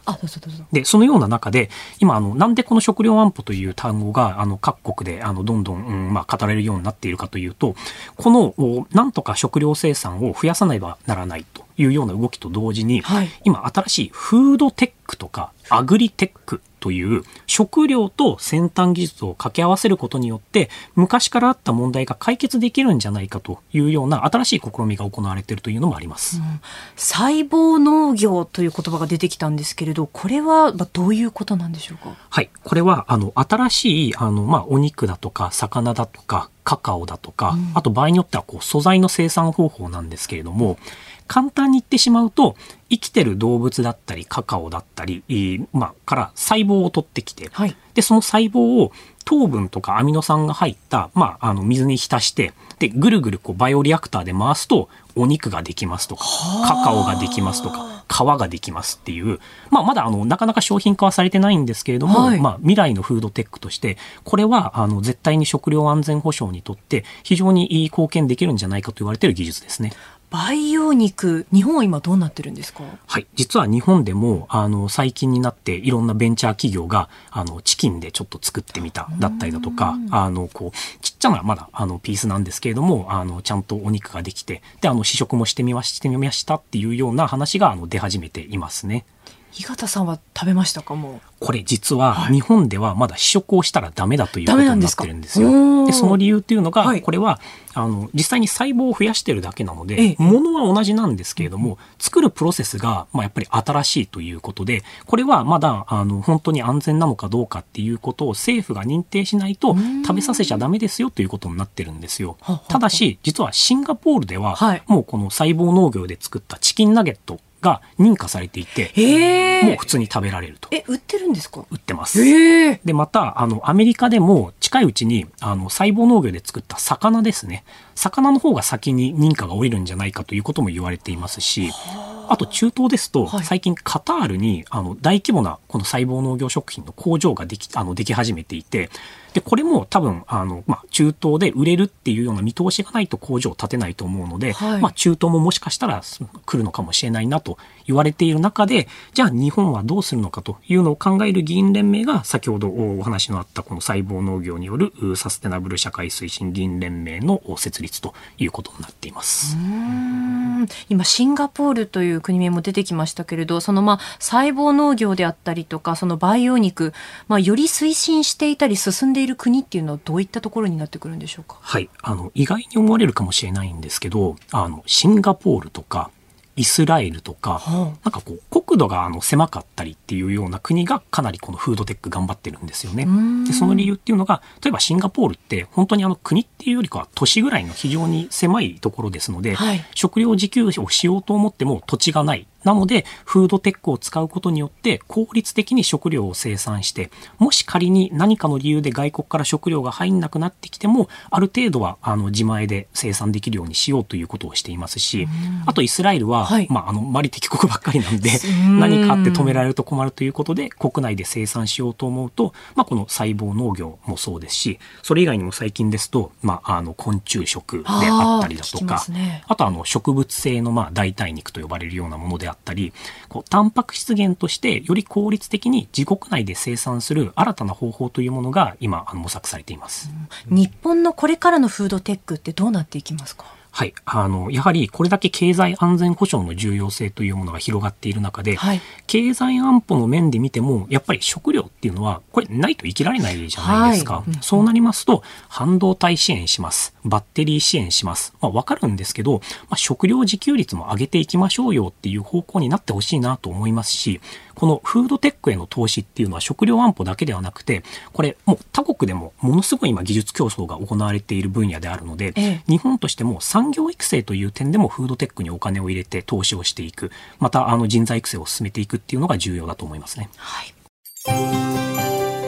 あ、そうそうそうそう。で、そのような中で今あのなんでこの食料安保という単語があの各国であのどんどん、うんまあ、語られるようになっているかというとこのなんとか食料生産を増やさねばならないというような動きと同時に、はい、今新しいフードテックとかアグリテックという食料と先端技術を掛け合わせることによって昔からあった問題が解決できるんじゃないかというような新しい試みが行われているというのもあります、うん、細胞農業という言葉が出てきたんですけれどこれはどういうことなんでしょうか。はい、これはあの新しいあの、まあ、お肉だとか魚だとかカカオだとか、うん、あと場合によってはこう素材の生産方法なんですけれども簡単に言ってしまうと生きてる動物だったりカカオだったり、まあ、から細胞を取ってきて、はい、でその細胞を糖分とかアミノ酸が入った、まあ、あの水に浸してでぐるぐるこうバイオリアクターで回すとお肉ができますとかカカオができますとか皮ができますっていう、まあ、まだあのなかなか商品化はされてないんですけれども、はいまあ、未来のフードテックとしてこれはあの絶対に食料安全保障にとって非常にいい貢献できるんじゃないかと言われている技術ですね。培養肉、日本は今どうなってるんですか。はい、実は日本でもあの最近になっていろんなベンチャー企業があのチキンでちょっと作ってみただったりだとかあのこうちっちゃなまだあのピースなんですけれどもあのちゃんとお肉ができてであの試食もしてみましてみましたっていうような話があの出始めていますね。井形さんは食べましたか。もうこれ実は日本ではまだ試食をしたらダメだということになってるんですよ。でその理由というのが、はい、これはあの実際に細胞を増やしているだけなので物は同じなんですけれども作るプロセスが、まあ、やっぱり新しいということでこれはまだあの本当に安全なのかどうかっていうことを政府が認定しないと食べさせちゃダメですよということになってるんですよ。ただし実はシンガポールでは、はい、もうこの細胞農業で作ったチキンナゲットが認可されていて、えー、もう普通に食べられると。え、売ってるんですか。売ってます、えー、でまたあのアメリカでも近いうちにあの細胞農業で作った魚ですね魚の方が先に認可が下りるんじゃないかということも言われていますしあと中東ですと、はい、最近カタールにあの大規模なこの細胞農業食品の工場ができ、あのでき始めていてでこれも多分あの、まあ、中東で売れるっていうような見通しがないと工場を建てないと思うので、はいまあ、中東ももしかしたら来るのかもしれないなと言われている中でじゃあ日本はどうするのかというのを考える議員連盟が先ほどお話のあったこの細胞農業によるサステナブル社会推進議員連盟の設立ということになっています。うーん今シンガポールという国名も出てきましたけれどそのまあ細胞農業であったりとかその培養肉、まあ、より推進していたり進んでいる国っていうのはどういったところになってくるんでしょうか。はい、あの意外に思われるかもしれないんですけどあのシンガポールとかイスラエルとか、なんかこう国土があの狭かったりっていうような国がかなりこのフードテック頑張ってるんですよね。でその理由っていうのが例えばシンガポールって本当にあの国っていうよりかは都市ぐらいの非常に狭いところですので、はい、食料自給をしようと思っても土地がないなのでフードテックを使うことによって効率的に食料を生産してもし仮に何かの理由で外国から食料が入んなくなってきてもある程度はあの自前で生産できるようにしようということをしていますしあとイスラエルは、はいまあ、あのマリ敵国ばっかりなんで何かあって止められると困るということで国内で生産しようと思うと、まあ、この細胞農業もそうですしそれ以外にも最近ですと、まあ、あの昆虫食であったりだとか あ,、ね、あとあの植物性のまあ代替肉と呼ばれるようなものであってたりこうタンパク質源としてより効率的に自国内で生産する新たな方法というものが今模索されています、うん、日本のこれからのフードテックってどうなっていきますか。はい、あのやはりこれだけ経済安全保障の重要性というものが広がっている中で、はい、経済安保の面で見てもやっぱり食料っていうのはこれないと生きられないじゃないですか、はい、そうなりますと半導体支援しますバッテリー支援します、まあ、分かるんですけど、まあ、食料自給率も上げていきましょうよっていう方向になってほしいなと思いますしこのフードテックへの投資っていうのは食料安保だけではなくてこれもう他国でもものすごい今技術競争が行われている分野であるので、ええ、日本としても産業育成という点でもフードテックにお金を入れて投資をしていくまたあの人材育成を進めていくっていうのが重要だと思いますね、はい、